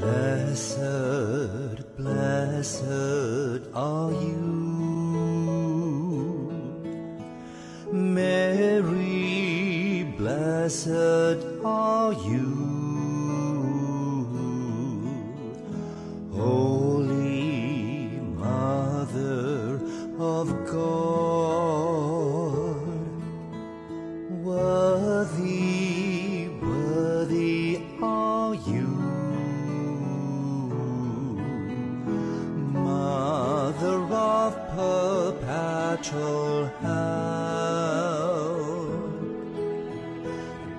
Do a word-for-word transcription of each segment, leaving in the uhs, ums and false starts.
Blessed, blessed are you, Mary, blessed are you, Holy Mother of God, worthy, worthy are you. Mother of Perpetual Help,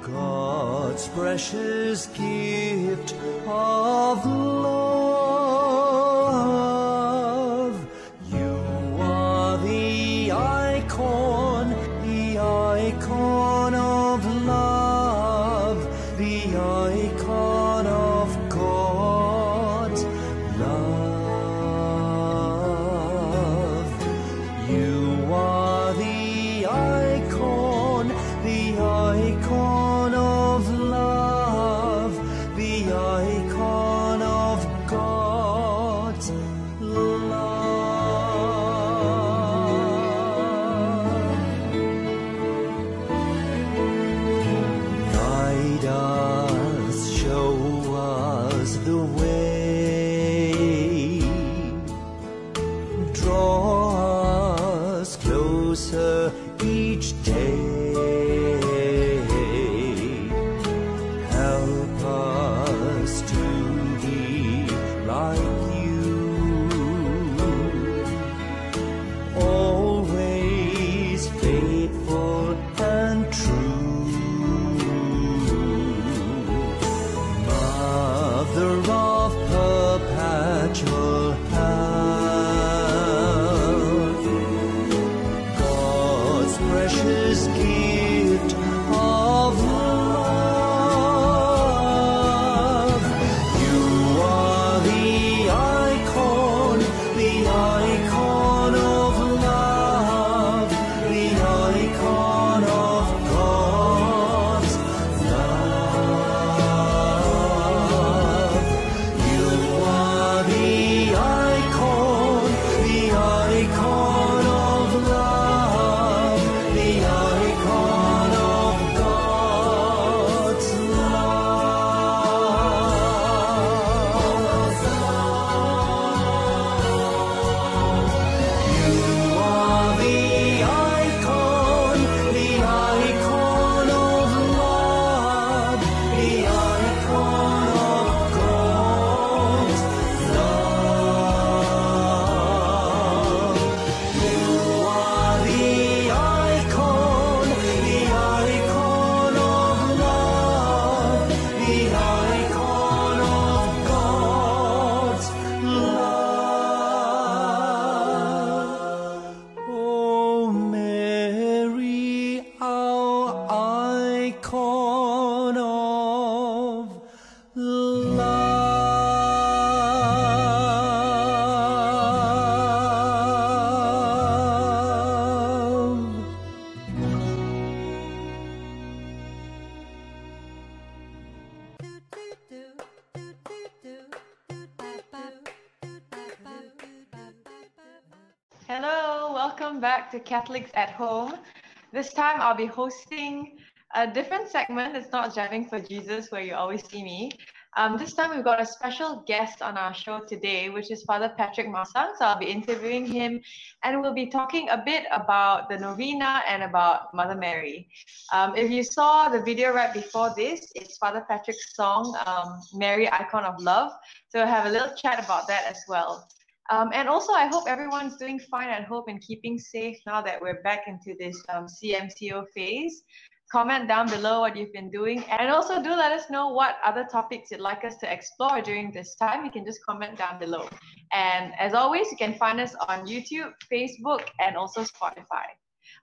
God's precious gift of love, you are the icon, the icon of love, the icon of God's love. To Catholics at Home. This time I'll be hosting a different segment. It's not Jamming for Jesus where you always see me. Um, this time we've got a special guest on our show today, which is Father Patrick Massang. So I'll be interviewing him and we'll be talking a bit about the novena and about Mother Mary. Um, if you saw the video right before this, it's Father Patrick's song, um, Mary Icon of Love. So we'll have a little chat about that as well. Um, and also, I hope everyone's doing fine at home and keeping safe now that we're back into this um, C M C O phase. Comment down below what you've been doing. And also do let us know what other topics you'd like us to explore during this time. You can just comment down below. And as always, you can find us on YouTube, Facebook, and also Spotify.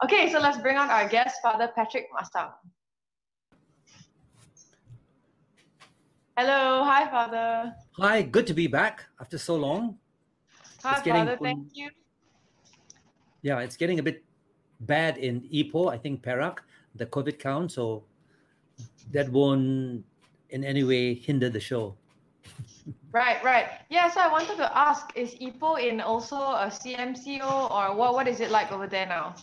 Okay, so let's bring on our guest, Father Patrick Massang. Hello, hi, Father. Hi, good to be back after so long. Hi, getting, Father, thank you. Yeah, it's getting a bit bad in Ipoh, I think Perak, the COVID count, so that won't in any way hinder the show. Right, right. Yeah, so I wanted to ask, is Ipoh in also a C M C O, or what, what is it like over there now?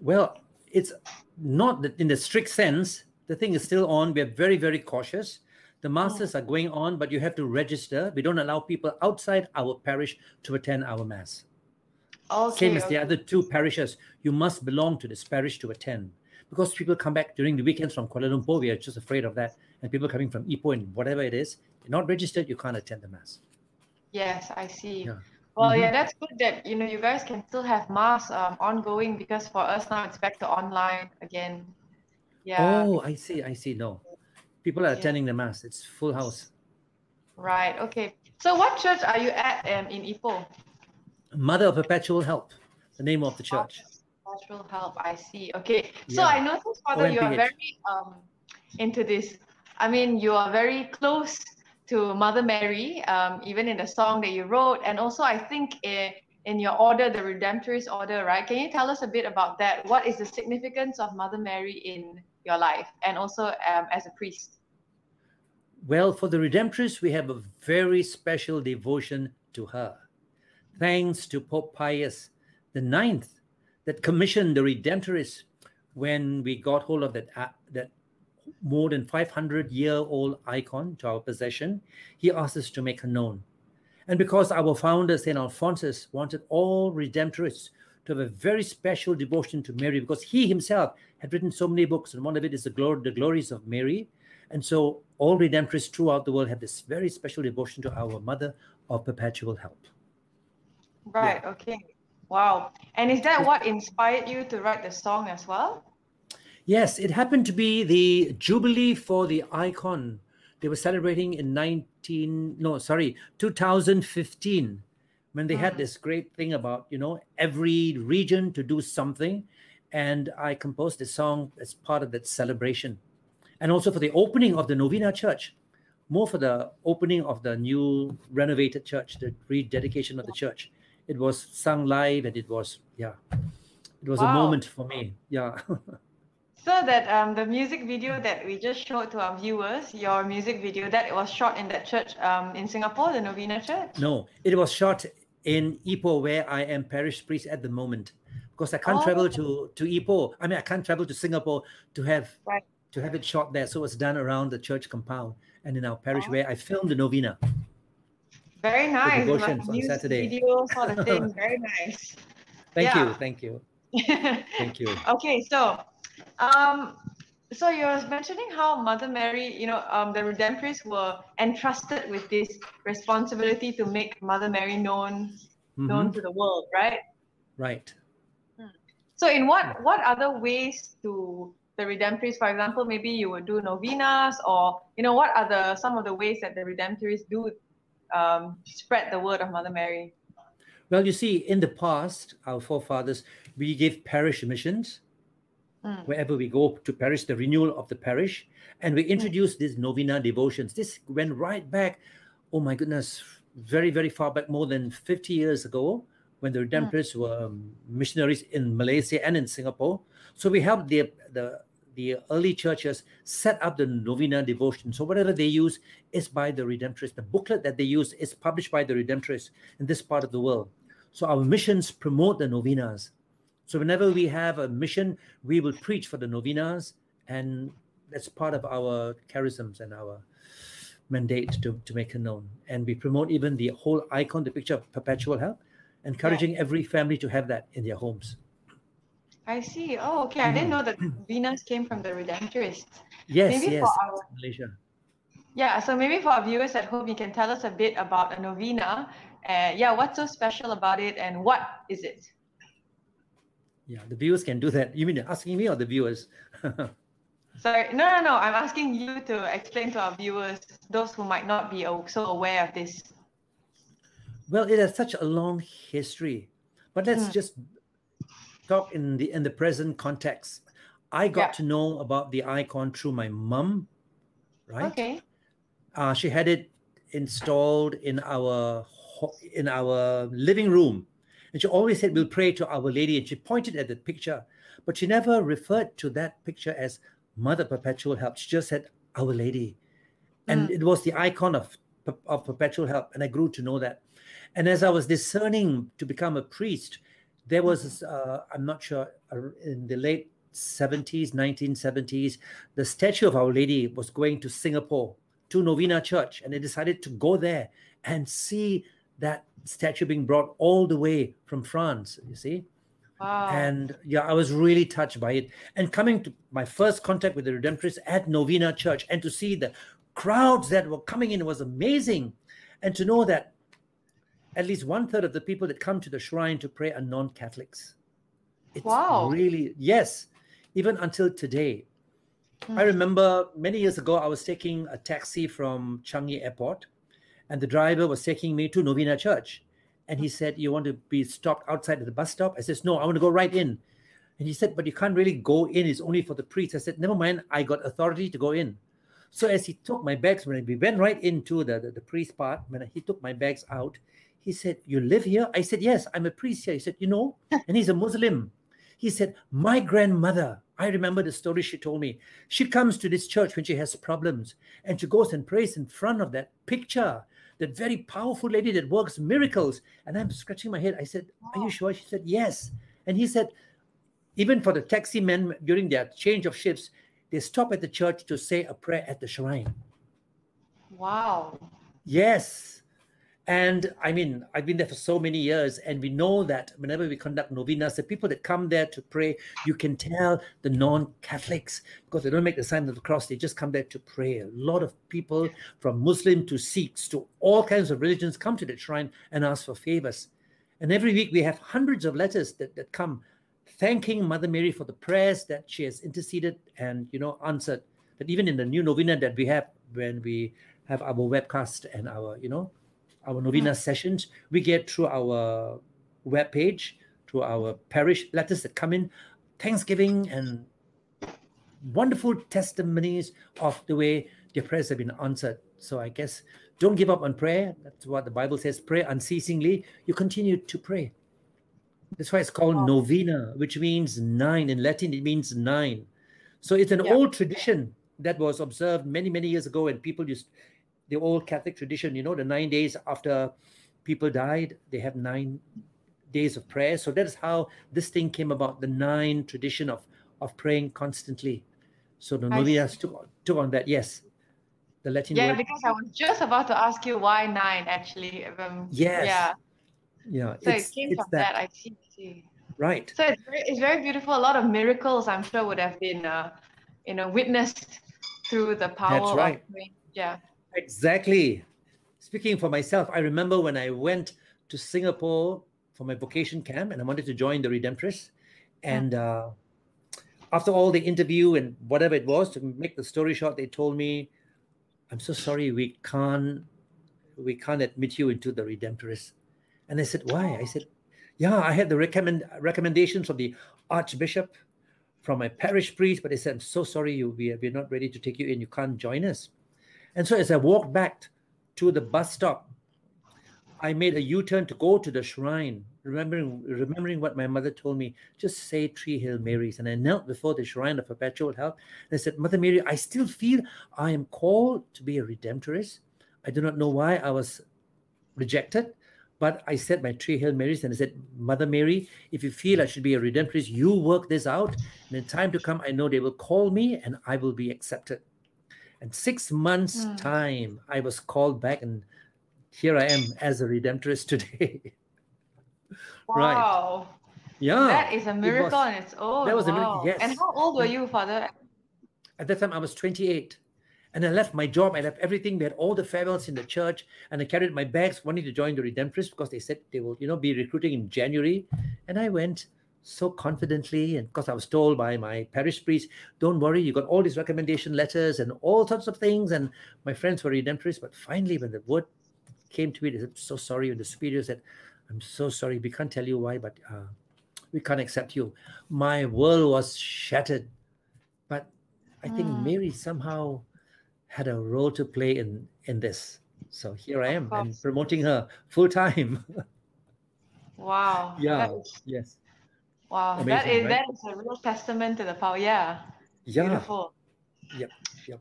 Well, it's not in the strict sense. The thing is still on. We're very, very cautious. The masses oh. are going on, but you have to register. We don't allow people outside our parish to attend our mass. Okay, Same as okay. the other two parishes. You must belong to this parish to attend. Because people come back during the weekends from Kuala Lumpur, we are just afraid of that. And people coming from Ipoh and whatever it is, you're not registered, you can't attend the mass. Yes, I see. Yeah. Well, mm-hmm. yeah, that's good that, you know, you guys can still have mass um, ongoing, because for us now it's back to online again. Yeah. Oh, I see. I see. No, people are yeah. attending the mass. It's full house. Right. Okay. So what church are you at um, in Ipoh? Mother of Perpetual Help, the name of the church. Perpetual Help. I see. Okay. So yeah. I noticed, Father, you are very um, into this. I mean, you are very close to Mother Mary, um, even in the song that you wrote. And also, I think in, in your order, the Redemptorist order, right? Can you tell us a bit about that? What is the significance of Mother Mary in your life and also um, as a priest? Well, for the Redemptorists, we have a very special devotion to her. Thanks to Pope Pius the ninth that commissioned the Redemptorists when we got hold of that, uh, that more than five hundred year old icon to our possession, he asked us to make her known. And because our founder, Saint Alphonsus, wanted all Redemptorists to have a very special devotion to Mary, because he himself had written so many books, and one of it is the, glor the Glories of Mary. And so all Redemptorists throughout the world have this very special devotion to our Mother of Perpetual Help. Right, yeah. Okay. Wow. And is that what inspired you to write the song as well? Yes, it happened to be the Jubilee for the icon. They were celebrating in nineteen, no, sorry, two thousand fifteen, when they mm. had this great thing about, you know, every region to do something. And I composed this song as part of that celebration. And also for the opening of the Novena Church, more for the opening of the new renovated church, the rededication of the church. It was sung live, and it was, yeah, it was wow. a moment for me. Yeah. So that um, the music video that we just showed to our viewers, your music video, that it was shot in that church um, in Singapore, the Novena Church? No, it was shot in Ipoh, where I am parish priest at the moment, because I can't oh. travel to, to Ipoh. I mean, I can't travel to Singapore to have right. to have it shot there. So it's done around the church compound and in our parish oh. where I filmed the Novena. Very nice. The devotions on Saturday. Video sort of thing. Very nice. Thank yeah. you. Thank you. Thank you. Okay, so... Um, so you were mentioning how Mother Mary, you know, um, the Redemptorists were entrusted with this responsibility to make Mother Mary known, mm-hmm. known to the world, right? Right. Hmm. So in what, what other ways do the Redemptorists, for example, maybe you would do novenas, or, you know, what are the, some of the ways that the Redemptorists do um, spread the word of Mother Mary? Well, you see, in the past, our forefathers, we gave parish missions. Mm. Wherever we go to parish, the renewal of the parish, and we introduce mm. these novena devotions. This went right back, oh my goodness, very, very far back, more than fifty years ago, when the Redemptorists mm. were missionaries in Malaysia and in Singapore. So we helped the, the, the early churches set up the novena devotion. So whatever they use is by the Redemptorists. The booklet that they use is published by the Redemptorists in this part of the world. So our missions promote the novenas. So whenever we have a mission, we will preach for the novenas, and that's part of our charisms and our mandate to, to make it known. And we promote even the whole icon, the picture of Perpetual Help, encouraging yeah. every family to have that in their homes. I see. Oh, okay. I didn't know that novenas came from the Redemptorists. Yes, maybe yes, for our... Malaysia. Yeah, so maybe for our viewers at home, you can tell us a bit about a novena. Uh, yeah, what's so special about it, and what is it? Yeah, the viewers can do that. You mean asking me or the viewers? Sorry, no, no, no. I'm asking you to explain to our viewers, those who might not be so aware of this. Well, it has such a long history, but let's mm. just talk in the in the present context. I got yeah. to know about the icon through my mum, right? Okay. Uh, she had it installed in our in our living room. And she always said, we'll pray to Our Lady. And she pointed at the picture, but she never referred to that picture as Mother Perpetual Help. She just said, Our Lady. And mm. it was the icon of of Perpetual Help, and I grew to know that. And as I was discerning to become a priest, there was, uh, I'm not sure, uh, in the late seventies, nineteen seventies, the statue of Our Lady was going to Singapore, to Novena Church, and I decided to go there and see that statue being brought all the way from France, you see. Wow. And yeah, I was really touched by it. And coming to my first contact with the Redemptorists at Novena Church, and to see the crowds that were coming in was amazing. And to know that at least one third of the people that come to the shrine to pray are non-Catholics. It's wow. really, yes, even until today. Mm. I remember many years ago, I was taking a taxi from Changi Airport, and the driver was taking me to Novena Church. And he said, "You want to be stopped outside of the bus stop?" I said, "No, I want to go right in." And he said, "But you can't really go in. It's only for the priests." I said, "Never mind. I got authority to go in." So as he took my bags, when we went right into the, the, the priest part, when he took my bags out, he said, "You live here?" I said, "Yes, I'm a priest here." He said, "You know?" And he's a Muslim. He said, "My grandmother, I remember the story she told me. She comes to this church when she has problems, and she goes and prays in front of that picture, that very powerful lady that works miracles." And I'm scratching my head. I said, "Are you sure?" She said, "Yes." And he said, even for the taxi men, during their change of shifts, they stop at the church to say a prayer at the shrine. Wow. Yes. And I mean, I've been there for so many years, and we know that whenever we conduct novenas, the people that come there to pray, you can tell the non-Catholics, because they don't make the sign of the cross. They just come there to pray. A lot of people, from Muslim to Sikhs to all kinds of religions, come to the shrine and ask for favors. And every week we have hundreds of letters that, that come thanking Mother Mary for the prayers that she has interceded and, you know, answered. But even in the new novena that we have, when we have our webcast and our, you know, our novena sessions, we get through our webpage, through our parish letters that come in, thanksgiving and wonderful testimonies of the way their prayers have been answered. So I guess don't give up on prayer. That's what the Bible says. Pray unceasingly. You continue to pray. That's why it's called wow. novena, which means nine. In Latin, it means nine. So it's an yeah. old tradition that was observed many, many years ago, and people used... the old Catholic tradition, you know, the nine days after people died, they have nine days of prayer. So that is how this thing came about, the nine tradition of, of praying constantly. So the novenas took, took on that, yes. The Latin yeah, word. Because I was just about to ask you why nine, actually. Um, yes. Yeah. yeah. So it's, it came from that. that, I see. see. Right. So it's very, it's very beautiful. A lot of miracles, I'm sure, would have been uh, you know, witnessed through the power That's right. of prayer. Yeah. Exactly. Speaking for myself, I remember when I went to Singapore for my vocation camp and I wanted to join the Redemptorists. And uh, after all the interview and whatever it was, to make the story short, they told me, "I'm so sorry, we can't, we can't admit you into the Redemptorists." And I said, "Why?" I said, "Yeah, I had the recommend recommendations from the Archbishop, from my parish priest, but they said, I'm so sorry, you we, we're not ready to take you in. You can't join us." And so as I walked back to the bus stop, I made a U-turn to go to the shrine, remembering remembering what my mother told me, just say three Hail Marys. And I knelt before the shrine of Perpetual Help. And I said, "Mother Mary, I still feel I am called to be a Redemptorist. I do not know why I was rejected, but I said my three Hail Marys. And I said, Mother Mary, if you feel I should be a Redemptorist, you work this out. And in time to come, I know they will call me and I will be accepted." And six months' mm. time, I was called back, and here I am as a Redemptorist today. Wow. Right. Yeah. That is a miracle on its own. That was wow. a miracle, yes. And how old were you, Father? At that time, I was twenty-eight. And I left my job. I left everything. We had all the farewells in the church. And I carried my bags, wanting to join the Redemptorists because they said they will, you know, be recruiting in January. And I went so confidently, and because I was told by my parish priest, "Don't worry, you got all these recommendation letters and all sorts of things." And my friends were Redemptorists, but finally when the word came to me, they said, "I'm so sorry." And the superior said, "I'm so sorry, we can't tell you why, but uh, we can't accept you." My world was shattered, but I think mm. Mary somehow had a role to play in in this. So here I am, and promoting her full time. Wow. Yeah. Is- yes. Wow, amazing, that is right? That is a real testament to the power. Yeah, yeah. Beautiful. Yep, yep.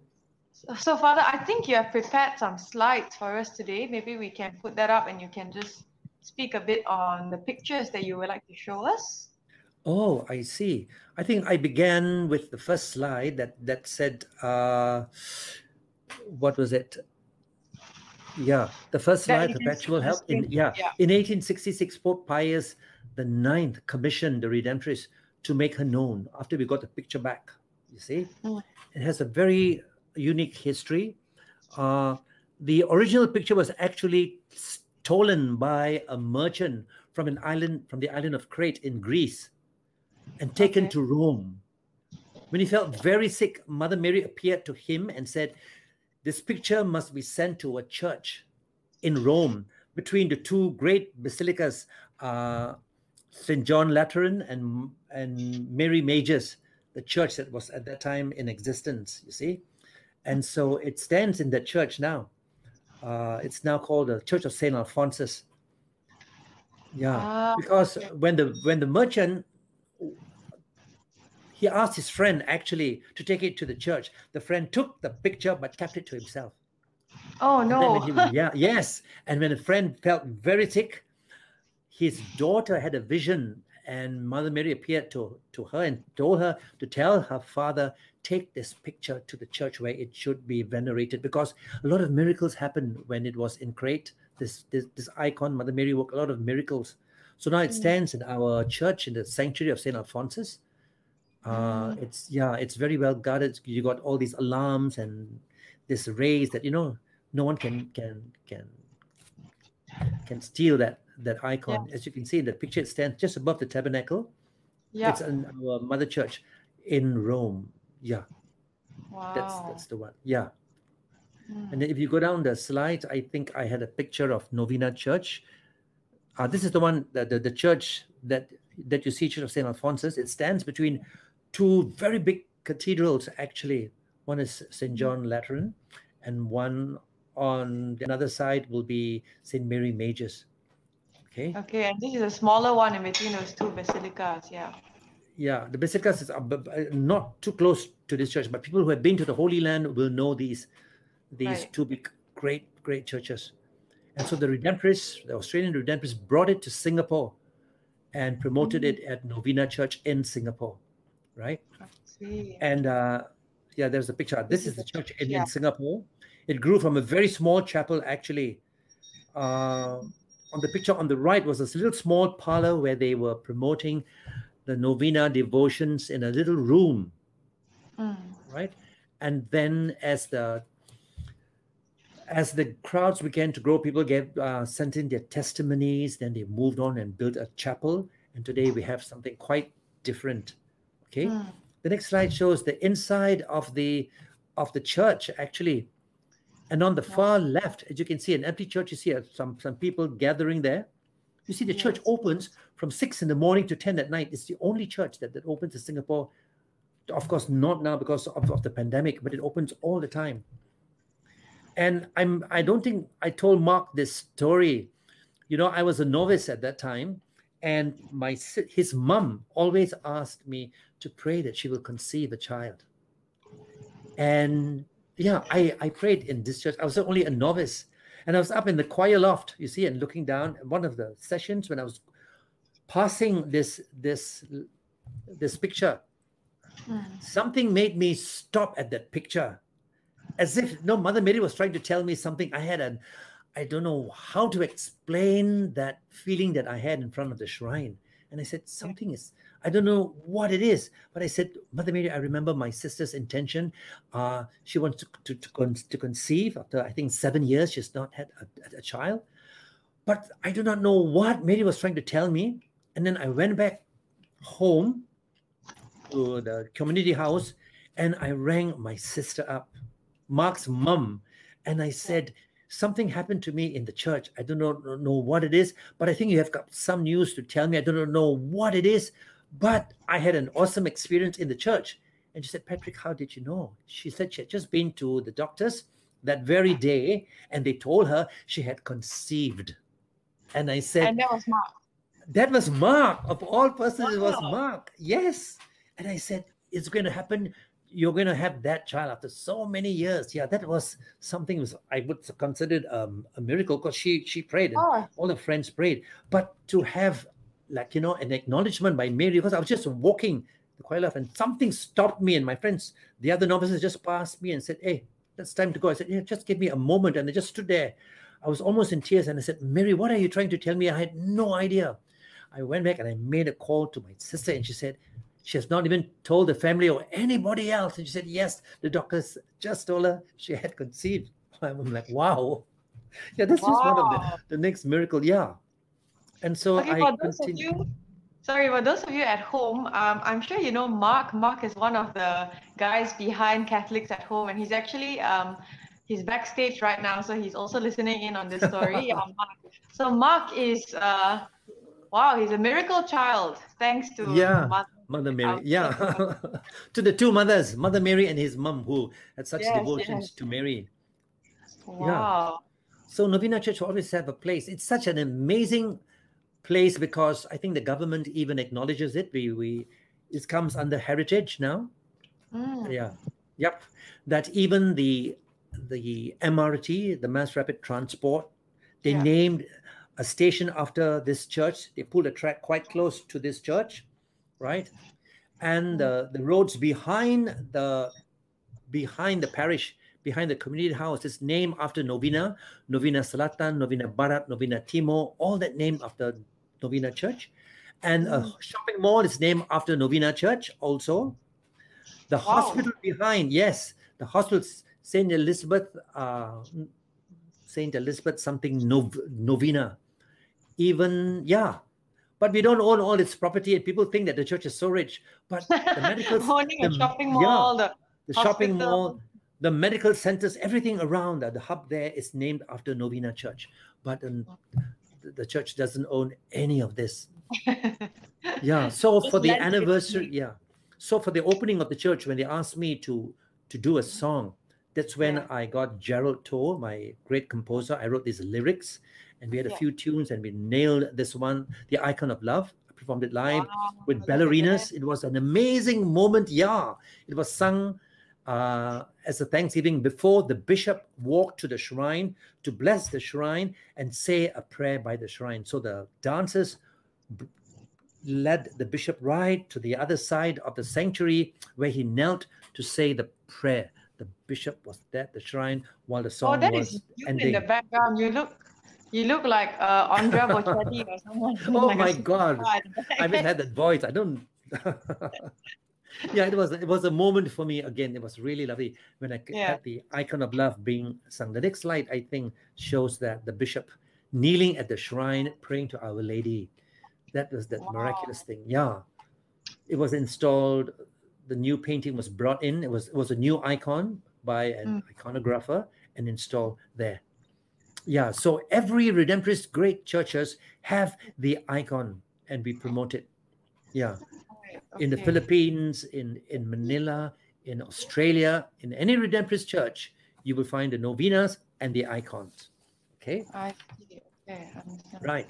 So, Father, I think you have prepared some slides for us today. Maybe we can put that up and you can just speak a bit on the pictures that you would like to show us. Oh, I see. I think I began with the first slide that, that said, uh, what was it? Yeah, the first slide, Perpetual Help. In, yeah. yeah. In eighteen sixty-six, Pope Pius the ninth commissioned the Redemptorist to make her known after we got the picture back, you see. Mm. It has a very unique history. Uh, the original picture was actually stolen by a merchant from an island, from the island of Crete in Greece, and taken okay. to Rome. When he felt very sick, Mother Mary appeared to him and said, this picture must be sent to a church in Rome between the two great basilicas, uh, Saint John Lateran and, and Mary Major's, the church that was at that time in existence, you see. And so it stands in that church now. Uh, it's now called the Church of Saint Alphonsus. Yeah, ah, because okay. when the when the merchant, he asked his friend actually to take it to the church. The friend took the picture but kept it to himself. Oh, no. He, yeah, yes. And when the friend felt very sick, his daughter had a vision, and Mother Mary appeared to, to her and told her to tell her father, take this picture to the church where it should be venerated, because a lot of miracles happened when it was in Crete. This, this, this icon, Mother Mary, worked a lot of miracles. So now it stands in our church in the sanctuary of Saint Alphonsus. Uh, it's, yeah, it's very well guarded. You got all these alarms and this rays that, you know, no one can, can, can, can steal that, that icon. Yeah. As you can see in the picture, it stands just above the tabernacle. Yeah. It's in our mother church in Rome. Yeah. Wow. That's, that's the one. Yeah. Mm. And then if you go down the slide, I think I had a picture of Novena Church. Uh, this is the one, the, the, the church that, that you see, Church of Saint Alphonsus. It stands between two very big cathedrals, actually. One is Saint John Lateran, and one on the other side will be Saint Mary Major's. Okay. Okay, and this is a smaller one in between those two basilicas, yeah. Yeah, the basilicas is not too close to this church, but people who have been to the Holy Land will know these, these right. two big, great, great churches. And so the Redemptorists, the Australian Redemptorists, brought it to Singapore and promoted mm-hmm. it at Novena Church in Singapore, right? I see. And uh, yeah, there's a picture. This, this is the church, church in, yeah. in Singapore. It grew from a very small chapel, actually. Uh, On the picture on the right was this little small parlor where they were promoting the novena devotions in a little room, mm. right? And then as the as the crowds began to grow, people gave uh, sent in their testimonies. Then they moved on and built a chapel. And today we have something quite different. Okay, mm. the next slide shows the inside of the of the church actually. And on the far left, as you can see, an empty church, you see some, some people gathering there. You see the yes. church opens from six in the morning to ten at night. It's the only church that, that opens in Singapore. Of course, not now because of, of the pandemic, but it opens all the time. And I'm, I don't think I told Mark this story. You know, I was a novice at that time, and my his mum always asked me to pray that she will conceive a child. And... yeah, I, I prayed in this church. I was only a novice. And I was up in the choir loft, you see, and looking down at one of the sessions when I was passing this this this picture. Mm. Something made me stop at that picture. As if, no, Mother Mary was trying to tell me something. I had an, I don't know how to explain that feeling that I had in front of the shrine. And I said, something is... I don't know what it is, but I said, Mother Mary, I remember my sister's intention. Uh, she wants to, to, to, con to conceive after, I think, seven years. She's not had a, a child. But I do not know what Mary was trying to tell me. And then I went back home to the community house, and I rang my sister up, Mark's mum, and I said, something happened to me in the church. I do not know what it is, but I think you have got some news to tell me. I do not know what it is, but I had an awesome experience in the church. And she said, Patrick, how did you know? She said she had just been to the doctors that very day, and they told her she had conceived. And I said... and that was Mark. That was Mark. Of all persons, wow. It was Mark. Yes. And I said, it's going to happen you're going to have that child after so many years. Yeah, that was something I would consider um, a miracle, because she she prayed and oh. all the friends prayed. But to have, like, you know, an acknowledgement by Mary, because I was just walking the Kuala and something stopped me, and my friends, the other novices, just passed me and said, "Hey, it's time to go." I said, "Yeah, just give me a moment." And they just stood there. I was almost in tears, and I said, "Mary, what are you trying to tell me?" I had no idea. I went back and I made a call to my sister, and she said, "She has not even told the family or anybody else." And she said, "Yes, the doctors just told her she had conceived." I'm like, wow. Yeah, this wow. is one of the, the next miracle. Yeah. And so okay, I for those of you, sorry, for those of you at home, um, I'm sure you know Mark. Mark is one of the guys behind Catholics at Home, and he's actually... Um, He's backstage right now, so he's also listening in on this story. Yeah, Mark. So Mark is, uh, wow, he's a miracle child, thanks to yeah, Mother, Mother Mary. Yeah, to the two mothers, Mother Mary and his mum, who had such yes, devotions yes. to Mary. Wow. Yeah. So Novena Church will always have a place. It's such an amazing place because I think the government even acknowledges it. We, we it comes under heritage now. Mm. Yeah, yep. That even the the M R T, the Mass Rapid Transport, they yeah. named a station after this church. They pulled a track quite close to this church, right? And uh, the roads behind the behind the parish, behind the community house, is named after Novena, Novena Selatan, Novena Barat, Novena Timur, all that named after Novena Church. And a shopping mall is named after Novena Church also. The wow. hospital behind, yes, the hospital's Saint Elizabeth, uh, Saint Elizabeth something nov Novena, even, yeah. But we don't own all its property, and people think that the church is so rich. But the medical owning the, a shopping mall, yeah, the, the shopping mall, the medical centers, everything around that, the hub there is named after Novena Church. But um, the church doesn't own any of this. Yeah. So for the anniversary, yeah. So for the opening of the church, when they asked me to to do a song, that's when yeah. I got Gerald Toll, my great composer. I wrote these lyrics, and we had yeah. a few tunes, and we nailed this one, The Icon of Love. I performed it live wow. with ballerinas. It was an amazing moment, yeah. It was sung uh, as a Thanksgiving before the bishop walked to the shrine to bless the shrine and say a prayer by the shrine. So the dancers led the bishop right to the other side of the sanctuary where he knelt to say the prayer. The bishop was at the shrine while the song was ending. Oh, that is you ending. In the background. You look, you look like uh, Andrea Bocelli or someone. Oh like my God! I haven't had that voice. I don't. Yeah, it was it was a moment for me again. It was really lovely when I yeah. had the Icon of Love being sung. The next slide, I think, shows that the bishop kneeling at the shrine praying to Our Lady. That was that wow. miraculous thing. Yeah, it was installed. The new painting was brought in. It was it was a new icon by an mm. iconographer and installed there. Yeah, so every Redemptorist great churches have the icon, and we promote it. Yeah, okay. Okay. In the Philippines, in, in Manila, in Australia, in any Redemptorist church, you will find the novenas and the icons. Okay? I see. Okay, I understand. Right.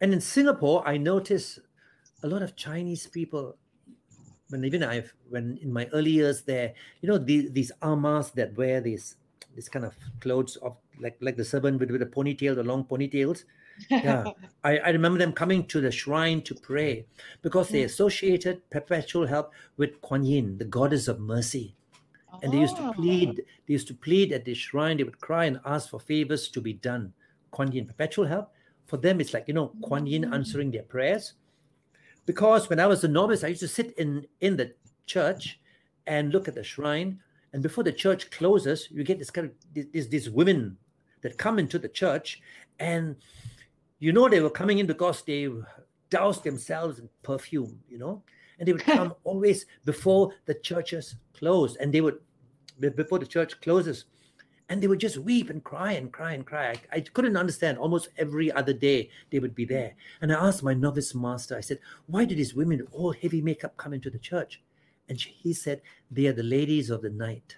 And in Singapore, I notice a lot of Chinese people. When even I've when in my early years there, you know, the, these amahs that wear these this kind of clothes of like like the servant with, with the ponytail, the long ponytails. Yeah, I, I remember them coming to the shrine to pray because they associated Perpetual Help with Kuan Yin, the goddess of mercy, and they used to plead. They used to plead at the shrine. They would cry and ask for favors to be done. Kuan Yin, Perpetual Help, for them it's like, you know, Kuan Yin answering their prayers. Because when I was a novice, I used to sit in, in the church and look at the shrine. And before the church closes, you get this kind of these, these women that come into the church. And you know they were coming in because they doused themselves in perfume, you know. And they would come always before the churches close. And they would, before the church closes, and they would just weep and cry and cry and cry. I, I couldn't understand. Almost every other day, they would be there. And I asked my novice master, I said, "Why do these women with all heavy makeup come into the church?" And she, he said, "They are the ladies of the night.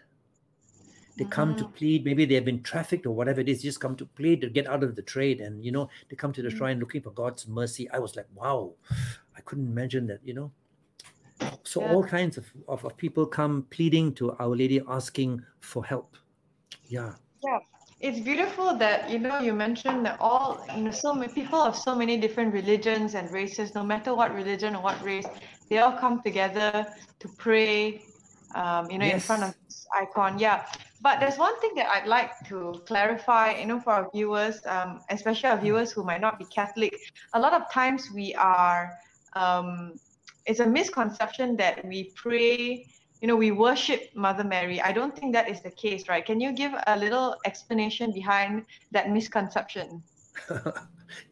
They mm-hmm. come to plead. Maybe they have been trafficked or whatever it is. They just come to plead to get out of the trade. And, you know, they come to the mm-hmm. shrine looking for God's mercy." I was like, wow. I couldn't imagine that, you know. So yeah. all kinds of, of, of people come pleading to Our Lady, asking for help. Yeah. Yeah. It's beautiful that, you know, you mentioned that all, you know, so many people of so many different religions and races, no matter what religion or what race, they all come together to pray, um, you know, yes. in front of this icon. Yeah. But there's one thing that I'd like to clarify, you know, for our viewers, um, especially our viewers who might not be Catholic. A lot of times we are, um, it's a misconception that we pray, you know, we worship Mother Mary. I don't think that is the case, right? Can you give a little explanation behind that misconception?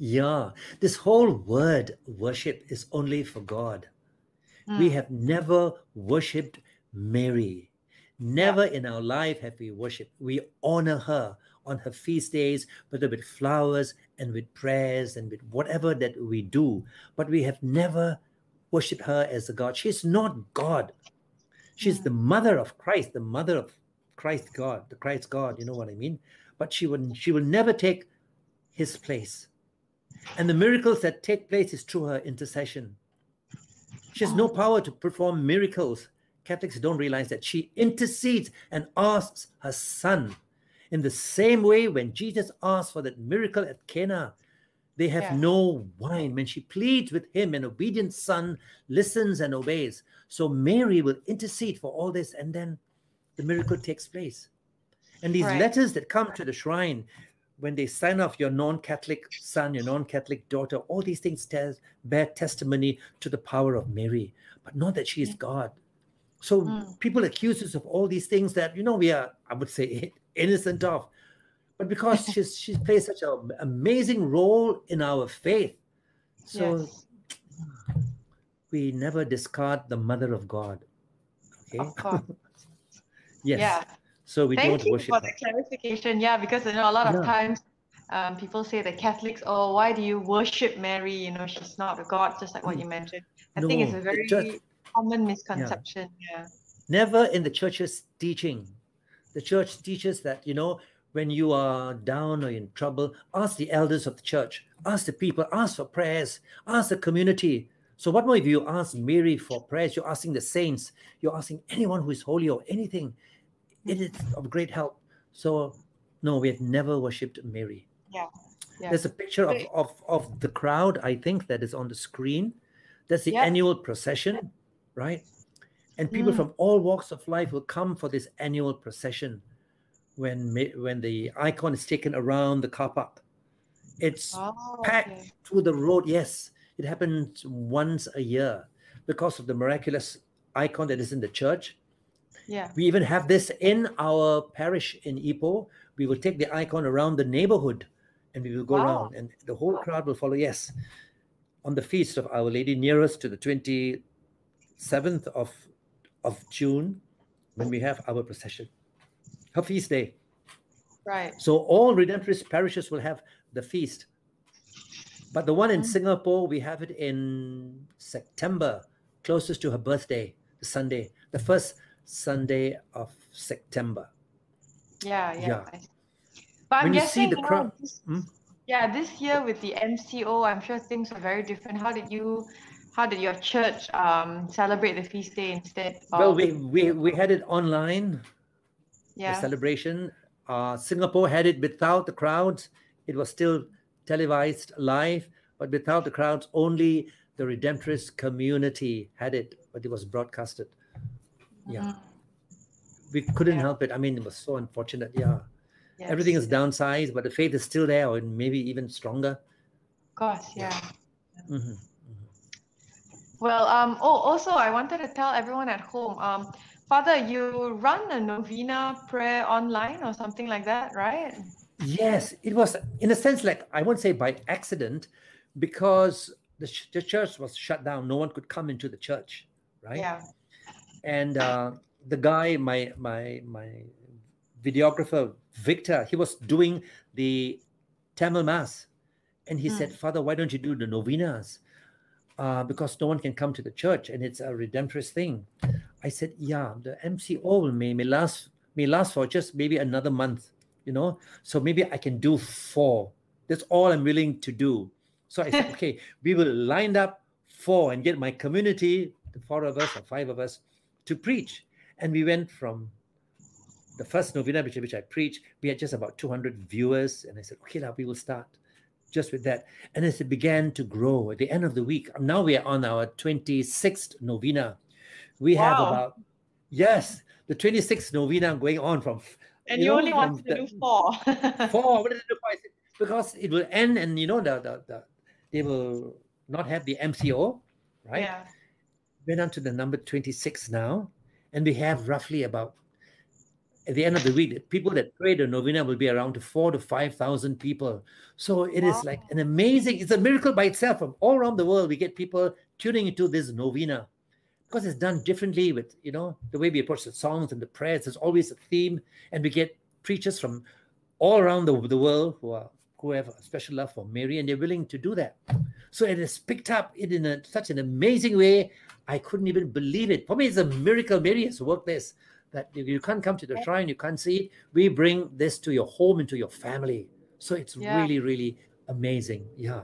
Yeah, this whole word worship is only for God. Mm. We have never worshipped Mary. Never yeah. in our life have we worshipped. We honor her on her feast days, whether with flowers and with prayers and with whatever that we do. But we have never worshipped her as a God. She's not God. She's the mother of Christ, the mother of Christ God, the Christ God, you know what I mean? But she will, she will never take his place. And the miracles that take place is through her intercession. She has no power to perform miracles. Catholics don't realize that. She intercedes and asks her son. In the same way, when Jesus asked for that miracle at Cana, they have yeah. no wine. When she pleads with him, an obedient son listens and obeys. So Mary will intercede for all this, and then the miracle takes place. And these right. letters that come to the shrine, when they sign off your non-Catholic son, your non-Catholic daughter, all these things te- bear testimony to the power of Mary, but not that she is God. So mm. people accuse us of all these things that, you know, we are, I would say, innocent of. But because she's, she's plays such an amazing role in our faith. So yes. we never discard the Mother of God. Okay? Of course. Yes. Yeah. So we Thank don't worship her. Thank you for the clarification. Yeah, because you know, a lot yeah. of times um, people say that Catholics, oh, why do you worship Mary? You know, she's not a God, just like what you mentioned. I no, think it's a very church, common misconception. Yeah. yeah. Never in the church's teaching. The church teaches that, you know, when you are down or in trouble, ask the elders of the church, ask the people, ask for prayers, ask the community. So what more if you ask Mary for prayers? You're asking the saints, you're asking anyone who is holy or anything. It is of great help. So no, we have never worshipped Mary. Yeah. yeah. There's a picture of, of, of the crowd, I think, that is on the screen. That's the yeah. annual procession, right? And people mm. from all walks of life will come for this annual procession. When when the icon is taken around the car park, it's oh, packed okay. through the road. Yes, it happens once a year because of the miraculous icon that is in the church. Yeah, we even have this in our parish in Ipoh. We will take the icon around the neighborhood, and we will go wow. around, and the whole crowd will follow. Yes, on the feast of Our Lady, nearest to the twenty-seventh of of June, when we have our procession. Her feast day. Right. So all Redemptorist parishes will have the feast. But the one in mm. Singapore, we have it in September, closest to her birthday, the Sunday, the first Sunday of September. Yeah, yeah. yeah. But I'm when guessing, you see the crowd, you know, this, hmm? yeah, this year with the M C O, I'm sure things are very different. How did you... How did your church um, celebrate the feast day instead? Of... Well, we, we, we had it online. Yeah. The celebration. Uh, Singapore had it without the crowds. It was still televised live, but without the crowds, only the Redemptorist community had it, but it was broadcasted. Yeah. Mm-hmm. We couldn't yeah. help it. I mean, it was so unfortunate. Yeah. Yes. Everything is downsized, but the faith is still there, or maybe even stronger. Of course, yeah. yeah. Mm-hmm. Well, um, oh, also, I wanted to tell everyone at home, um, Father, you run a novena prayer online or something like that, right? Yes, it was in a sense like, I won't say by accident, because the, ch- the church was shut down. No one could come into the church, right? Yeah. And uh, the guy, my my my videographer, Victor, he was doing the Tamil Mass. And he mm. said, Father, why don't you do the novenas? Uh, because no one can come to the church and it's a Redemptorist thing. I said, yeah, the M C O may, may last may last for just maybe another month, you know. So maybe I can do four. That's all I'm willing to do. So I said, okay, we will line up four and get my community the four of us or five of us to preach. And we went from the first novena, which, which I preached, we had just about two hundred viewers. And I said, okay, now we will start just with that. And as it began to grow at the end of the week, now we are on our twenty-sixth novena. We wow. have about, yes, the twenty-sixth novena going on from. And you, you know, only want to the, do four. Four, what did I do for? I said, because it will end and, you know, the, the, the, they will not have the M C O, right? Yeah. Went on to the number twenty-six now. And we have roughly about, at the end of the week, the people that pray the novena will be around to four to five thousand people. So it wow. is like an amazing, it's a miracle by itself. From all around the world, we get people tuning into this novena because it's done differently with, you know, the way we approach the songs and the prayers. There's always a theme, and we get preachers from all around the, the world who are who have a special love for Mary, and they're willing to do that. So it has picked up it in a, such an amazing way. I couldn't even believe it. For me, it's a miracle. Mary has worked this. That you can't come to the shrine, you can't see it. We bring this to your home and to your family. So it's yeah. really, really amazing. Yeah.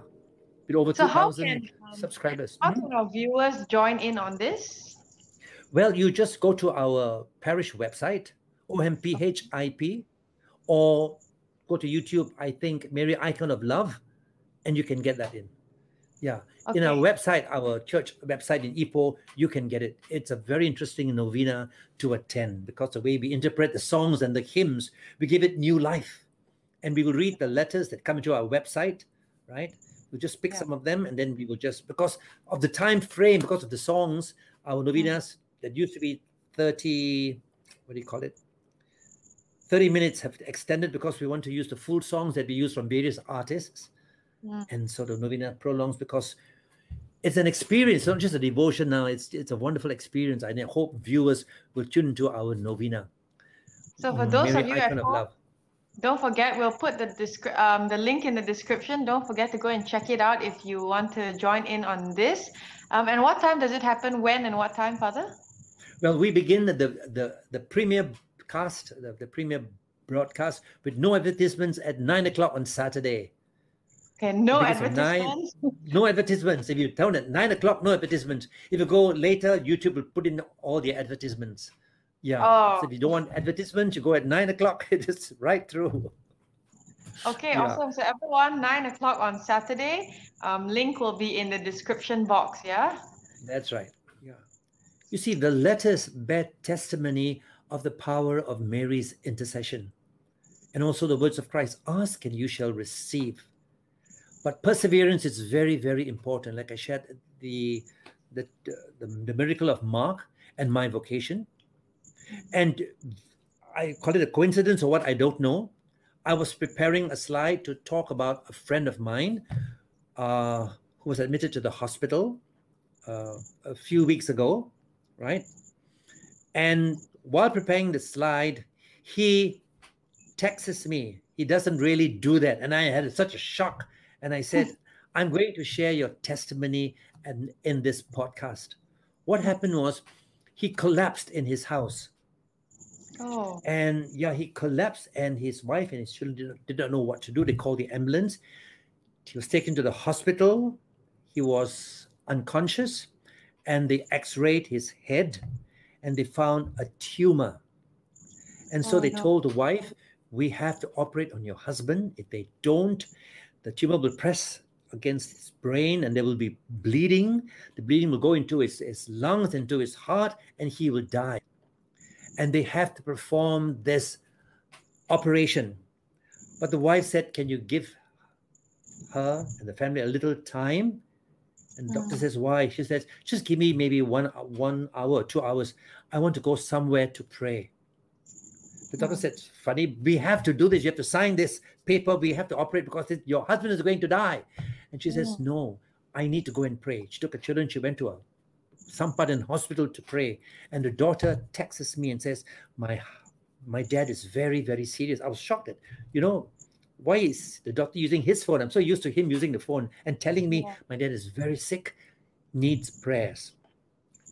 With over so two thousand um, subscribers. How can our viewers join in on this? Well, you just go to our parish website, O M P H I P, or go to YouTube, I think, Mary Icon of Love, and you can get that in. Yeah. Okay. In our website, our church website in Ipoh, you can get it. It's a very interesting novena to attend because the way we interpret the songs and the hymns, we give it new life. And we will read the letters that come into our website, right? We'll just pick yeah. some of them, and then we will just, because of the time frame, because of the songs, our novenas that used to be thirty, what do you call it? thirty minutes have extended because we want to use the full songs that we use from various artists. Yeah. And so the novena prolongs because it's an experience, not just a devotion now. It's it's a wonderful experience. I hope viewers will tune into our novena. So for those Mary of you at home, love. Don't forget, we'll put the um, the link in the description. Don't forget to go and check it out if you want to join in on this. Um, and what time does it happen? When and what time, Father? Well, we begin the the the premier cast, the, the premier broadcast with no advertisements at nine o'clock on Saturday. Okay, no advertisements. Nine, no advertisements. If you turn at nine o'clock, no advertisements. If you go later, YouTube will put in all the advertisements. Yeah. Oh. So if you don't want advertisements, you go at nine o'clock. It is right through. Okay, yeah. Awesome. So everyone, nine o'clock on Saturday. Um, link will be in the description box. Yeah. That's right. Yeah. You see, the letters bear testimony of the power of Mary's intercession, and also the words of Christ: "Ask and you shall receive." But perseverance is very, very important. Like I shared the the, the the miracle of Mark and my vocation. And I call it a coincidence or what, I don't know. I was preparing a slide to talk about a friend of mine uh, who was admitted to the hospital uh, a few weeks ago, right? And while preparing the slide, he texts me. He doesn't really do that. And I had such a shock. And I said, I'm going to share your testimony and in this podcast. What happened was he collapsed in his house. Oh. And yeah, he collapsed, and his wife and his children did not, did not know what to do. They called the ambulance. He was taken to the hospital. He was unconscious, and they x-rayed his head, and they found a tumor. And so oh, they no. told the wife, we have to operate on your husband. If they don't, the tumor will press against his brain, and there will be bleeding. The bleeding will go into his, his lungs, into his heart, and he will die. And they have to perform this operation. But the wife said, can you give her and the family a little time? And the doctor says, why? She says, just give me maybe one, one hour, two hours. I want to go somewhere to pray. The doctor said, funny, we have to do this. You have to sign this paper. We have to operate because it, your husband is going to die. And she yeah. says, no, I need to go and pray. She took her children. She went to a Sampadan hospital to pray. And the daughter texts me and says, my my dad is very, very serious. I was shocked that, you know, why is the doctor using his phone? I'm so used to him using the phone and telling me yeah. my dad is very sick, needs prayers.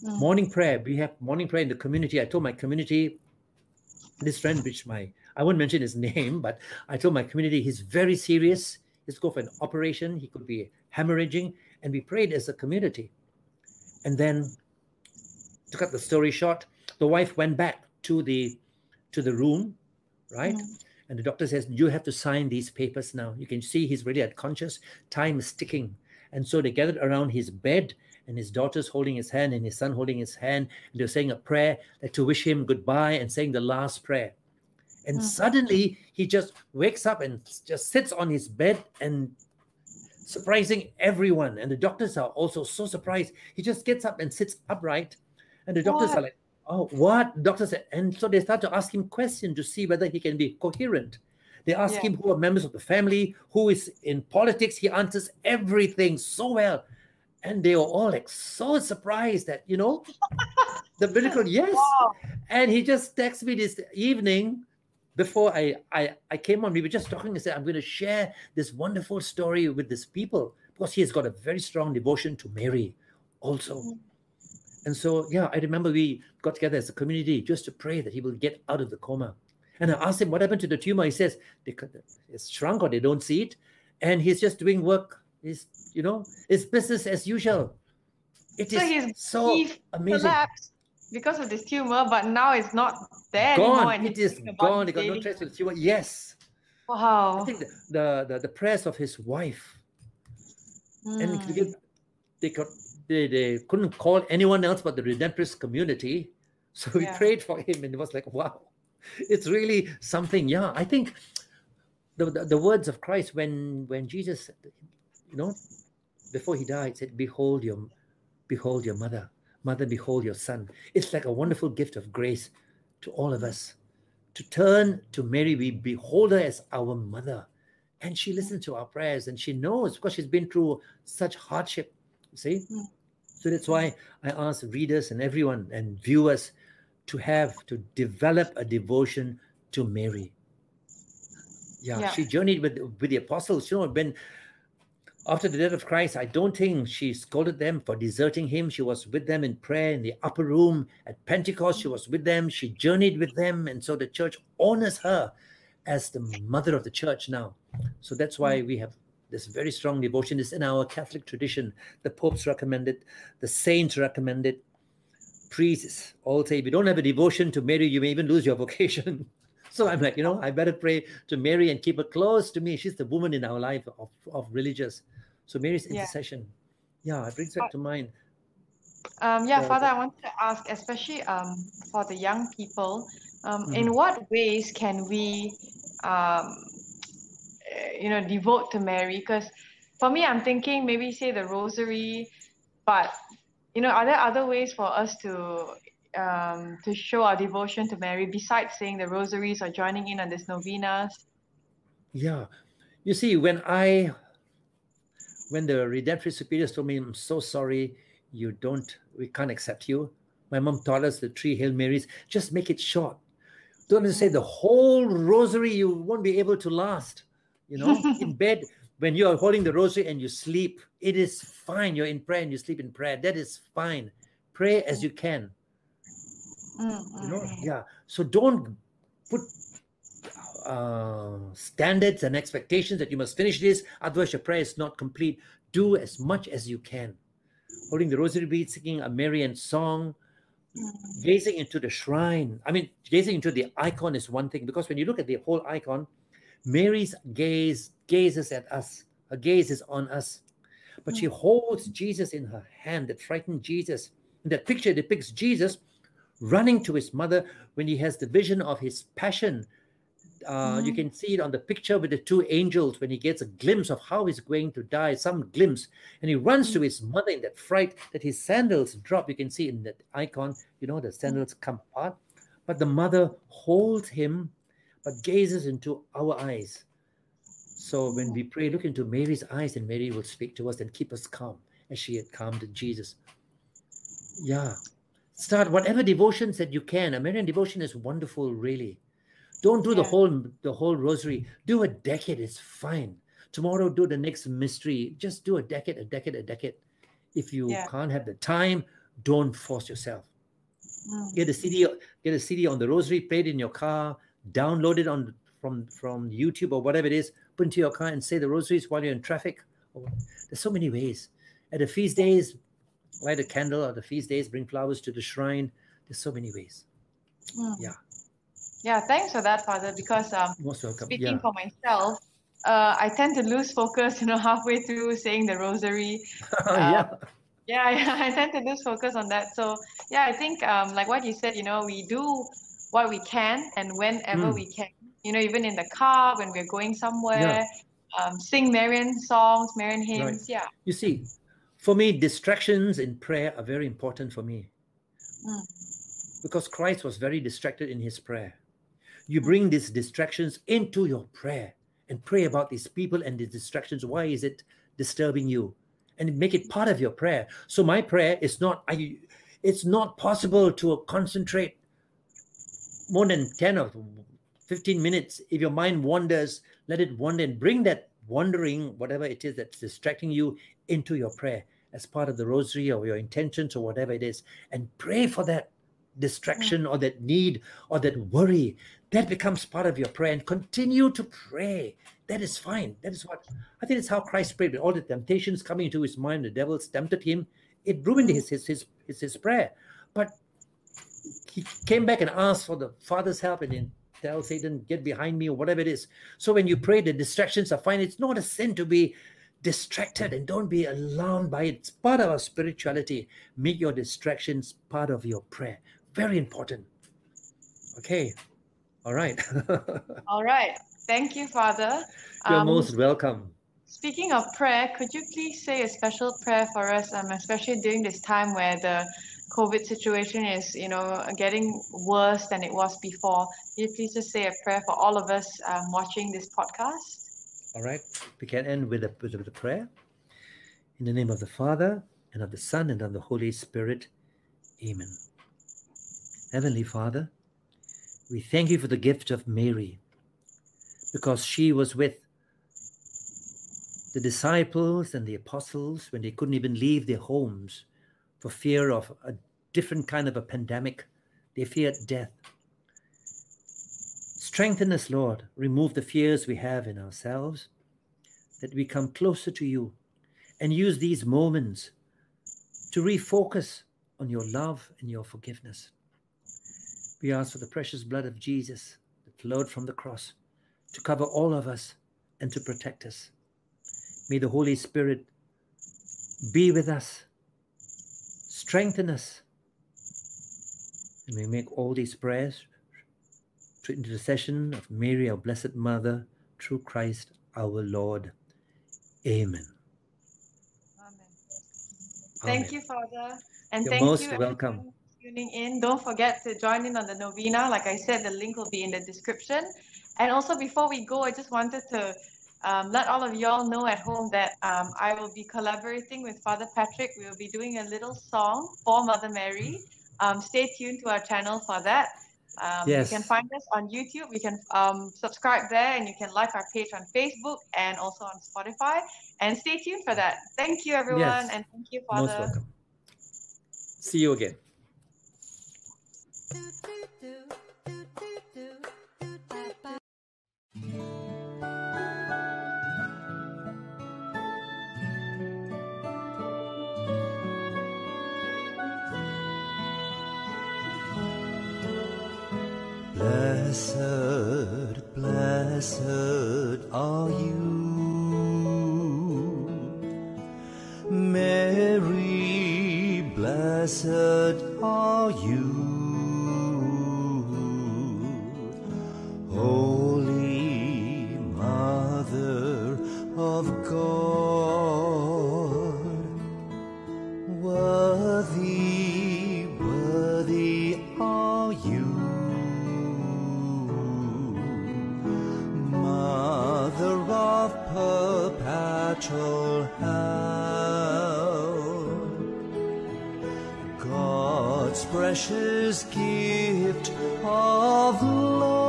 Yeah. Morning prayer. We have morning prayer in the community. I told my community, this friend, which my, I won't mention his name, but I told my community, he's very serious. He's going for an operation. He could be hemorrhaging. And we prayed as a community. And then to cut the story short, the wife went back to the to the room, right? Yeah. And the doctor says, you have to sign these papers now. You can see he's really unconscious. Time is ticking. And so they gathered around his bed, and his daughter's holding his hand and his son holding his hand. And they're saying a prayer, like to wish him goodbye and saying the last prayer. And suddenly he just wakes up and just sits on his bed and surprising everyone. And the doctors are also so surprised. He just gets up and sits upright. And the doctors what? are like, oh, what? Doctors, and so they start to ask him questions to see whether he can be coherent. They ask yeah. him who are members of the family, who is in politics. He answers everything so well. And they were all like so surprised that, you know, the miracle, yes. Wow. And he just texted me this evening before I, I, I came on. We were just talking and said, I'm going to share this wonderful story with these people because he has got a very strong devotion to Mary also. Mm-hmm. And so, yeah, I remember we got together as a community just to pray that he will get out of the coma. And I asked him, what happened to the tumor? He says, they, it's shrunk or they don't see it. And he's just doing work. He's, you know, it's business as usual. It so is so amazing. Because of this tumor, but now it's not there gone. anymore. It is gone. They got no trace of the tumor. Yes. Wow. I think the, the, the, the prayers of his wife. Mm. And they, they got... They, they couldn't call anyone else but the Redemptorist community. So we yeah. prayed for him and it was like, wow, it's really something. Yeah, I think the, the, the words of Christ when, when Jesus, you know, before he died, said, behold your, behold your mother, mother, behold your son. It's like a wonderful gift of grace to all of us. To turn to Mary, we behold her as our mother. And she listens to our prayers and she knows because she's been through such hardship, see? Mm. So that's why I ask readers and everyone and viewers to have, to develop a devotion to Mary. Yeah, yeah. She journeyed with, with the apostles. You know, when after the death of Christ, I don't think she scolded them for deserting him. She was with them in prayer in the upper room. At Pentecost, she was with them. She journeyed with them. And so the church honors her as the mother of the church now. So that's why we have this very strong devotion. Is in our Catholic tradition. The popes recommend it. The saints recommend it. Priests all say, if you don't have a devotion to Mary, you may even lose your vocation. So I'm like, you know, I better pray to Mary and keep her close to me. She's the woman in our life of, of religious. So Mary's intercession. Yeah, yeah, it brings that to mind. Um, yeah, so, Father, I wanted to ask, especially um, for the young people, um, mm-hmm. in what ways can we... Um, you know, devote to Mary? Because for me, I'm thinking maybe say the rosary, but, you know, are there other ways for us to um, to show our devotion to Mary besides saying the rosaries or joining in on this novenas? Yeah. You see, when I, when the Redemptorist superiors told me, I'm so sorry, you don't, we can't accept you. My mom taught us the three Hail Marys. Just make it short. Don't just say the whole rosary, you won't be able to last. You know, in bed, when you are holding the rosary and you sleep, it is fine. You're in prayer and you sleep in prayer. That is fine. Pray as you can. Mm-hmm. You know, yeah. So don't put uh, standards and expectations that you must finish this. Otherwise, your prayer is not complete. Do as much as you can. Holding the rosary beads, singing a Marian song, gazing into the shrine. I mean, gazing into the icon is one thing, because when you look at the whole icon, Mary's gaze gazes at us. Her gaze is on us. But she holds Jesus in her hand, that frightened Jesus. And that picture depicts Jesus running to his mother when he has the vision of his passion. Uh, mm-hmm. You can see it on the picture with the two angels when he gets a glimpse of how he's going to die, some glimpse. And he runs to his mother in that fright that his sandals drop. You can see in that icon, you know, the sandals come apart. But the mother holds him, but gazes into our eyes. So when we pray, look into Mary's eyes and Mary will speak to us and keep us calm as she had calmed Jesus. Yeah. Start whatever devotions that you can. A Marian devotion is wonderful, really. Don't do the whole the whole rosary. Do a decade, it's fine. Tomorrow, do the next mystery. Just do a decade, a decade, a decade. If you yeah. can't have the time, don't force yourself. Get a C D, get a C D on the rosary, play it in your car, download it on from from YouTube or whatever it is, put into your car and say the rosaries while you're in traffic. There's so many ways. At the feast days, light a candle on the feast days, bring flowers to the shrine. There's so many ways. Mm. Yeah. Yeah, thanks for that, Father, because um, most welcome. Speaking yeah. for myself, uh, I tend to lose focus, you know, halfway through saying the rosary. oh, uh, yeah. Yeah, yeah, I tend to lose focus on that. So, yeah, I think um, like what you said, you know, we do what we can and whenever mm. we can. You know, even in the car, when we're going somewhere, yeah. um, sing Marian songs, Marian hymns, right. yeah. You see, for me, distractions in prayer are very important for me. Mm. Because Christ was very distracted in his prayer. You bring these distractions into your prayer and pray about these people and the distractions. Why is it disturbing you? And make it part of your prayer. So my prayer is not, I, it's not possible to concentrate more than ten or fifteen minutes. If your mind wanders, let it wander and bring that wandering, whatever it is that's distracting you, into your prayer as part of the rosary or your intentions or whatever it is. And pray for that distraction or that need or that worry. That becomes part of your prayer, and continue to pray. That is fine. That is what, I think it's how Christ prayed. With all the temptations coming into his mind, the devils tempted him. It ruined his, his, his, his, his prayer. But he came back and asked for the Father's help and then tell Satan, get behind me, or whatever it is. So when you pray, the distractions are fine. It's not a sin to be distracted, and don't be alarmed by it. It's part of our spirituality. Make your distractions part of your prayer. Very important. Okay. All right. All right. Thank you, Father. You're um, most welcome. Speaking of prayer, could you please say a special prayer for us, um, especially during this time where the COVID situation is, you know, getting worse than it was before. Could you please just say a prayer for all of us um, watching this podcast? All right. We can end with a, with a, with a prayer. In the name of the Father, and of the Son, and of the Holy Spirit. Amen. Heavenly Father, we thank you for the gift of Mary, because she was with the disciples and the apostles when they couldn't even leave their homes for fear of a different kind of a pandemic. They feared death. Strengthen us, Lord. Remove the fears we have in ourselves, that we come closer to you, and use these moments to refocus on your love and your forgiveness. We ask for the precious blood of Jesus that flowed from the cross to cover all of us and to protect us. May the Holy Spirit be with us, strengthen us, and we make all these prayers through intercession of Mary, our Blessed Mother, through Christ our Lord. Amen. Amen. Thank Amen. you, Father, and You're thank most you. Most welcome. Everyone. Tuning in, don't forget to join in on the novena. Like I said, the link will be in the description. And also, before we go, I just wanted to um, let all of y'all know at home that um, I will be collaborating with Father Patrick. We will be doing a little song for Mother Mary. Um, stay tuned to our channel for that. Um, yes. You can find us on YouTube. You can um, subscribe there, and you can like our page on Facebook and also on Spotify. And stay tuned for that. Thank you, everyone, yes. and thank you, Father. Most welcome. See you again. Do, do, do, do, do, do, do, do, do. Blessed, blessed are you, Mary, blessed are you. Holy Mother of God, worthy, worthy are you, Mother of Perpetual Help, God's precious gift of love.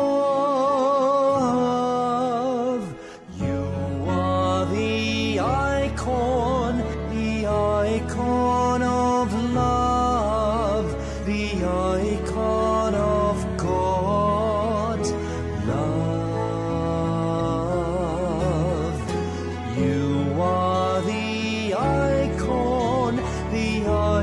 Icon of love, the icon of God's love. You are the icon, the icon.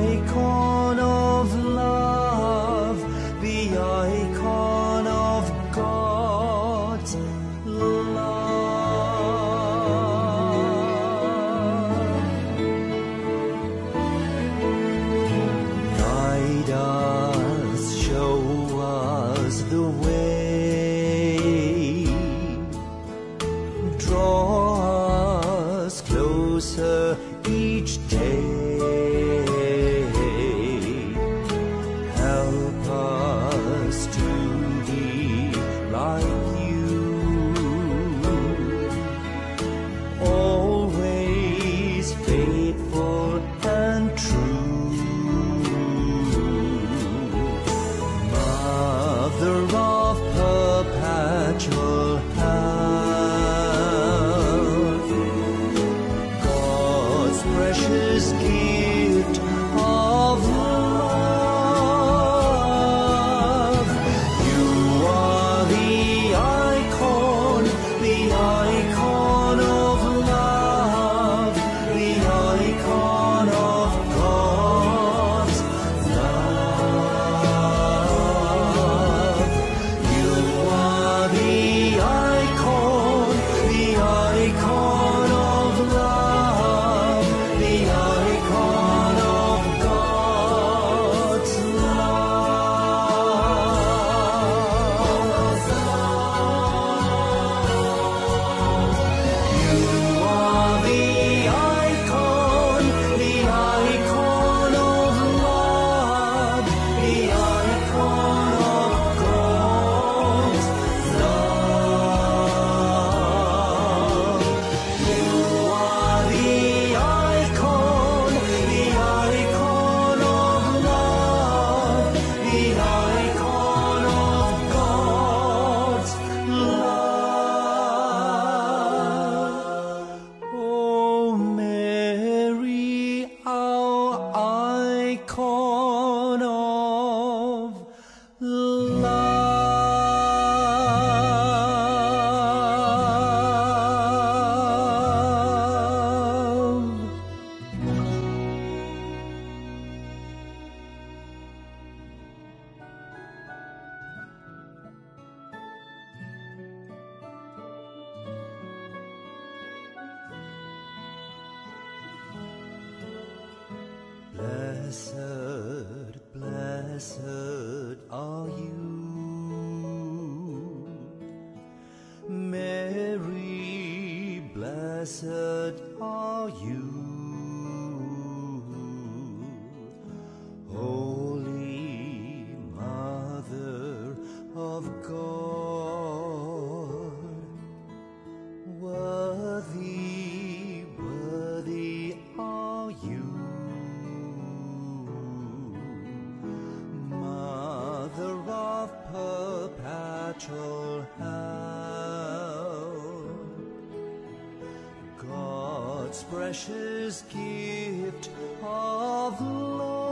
Blessed, blessed are you, Mary, blessed are you, Holy Mother of God, worthy, worthy are you. Mother of perpetual help, God's precious gift of love.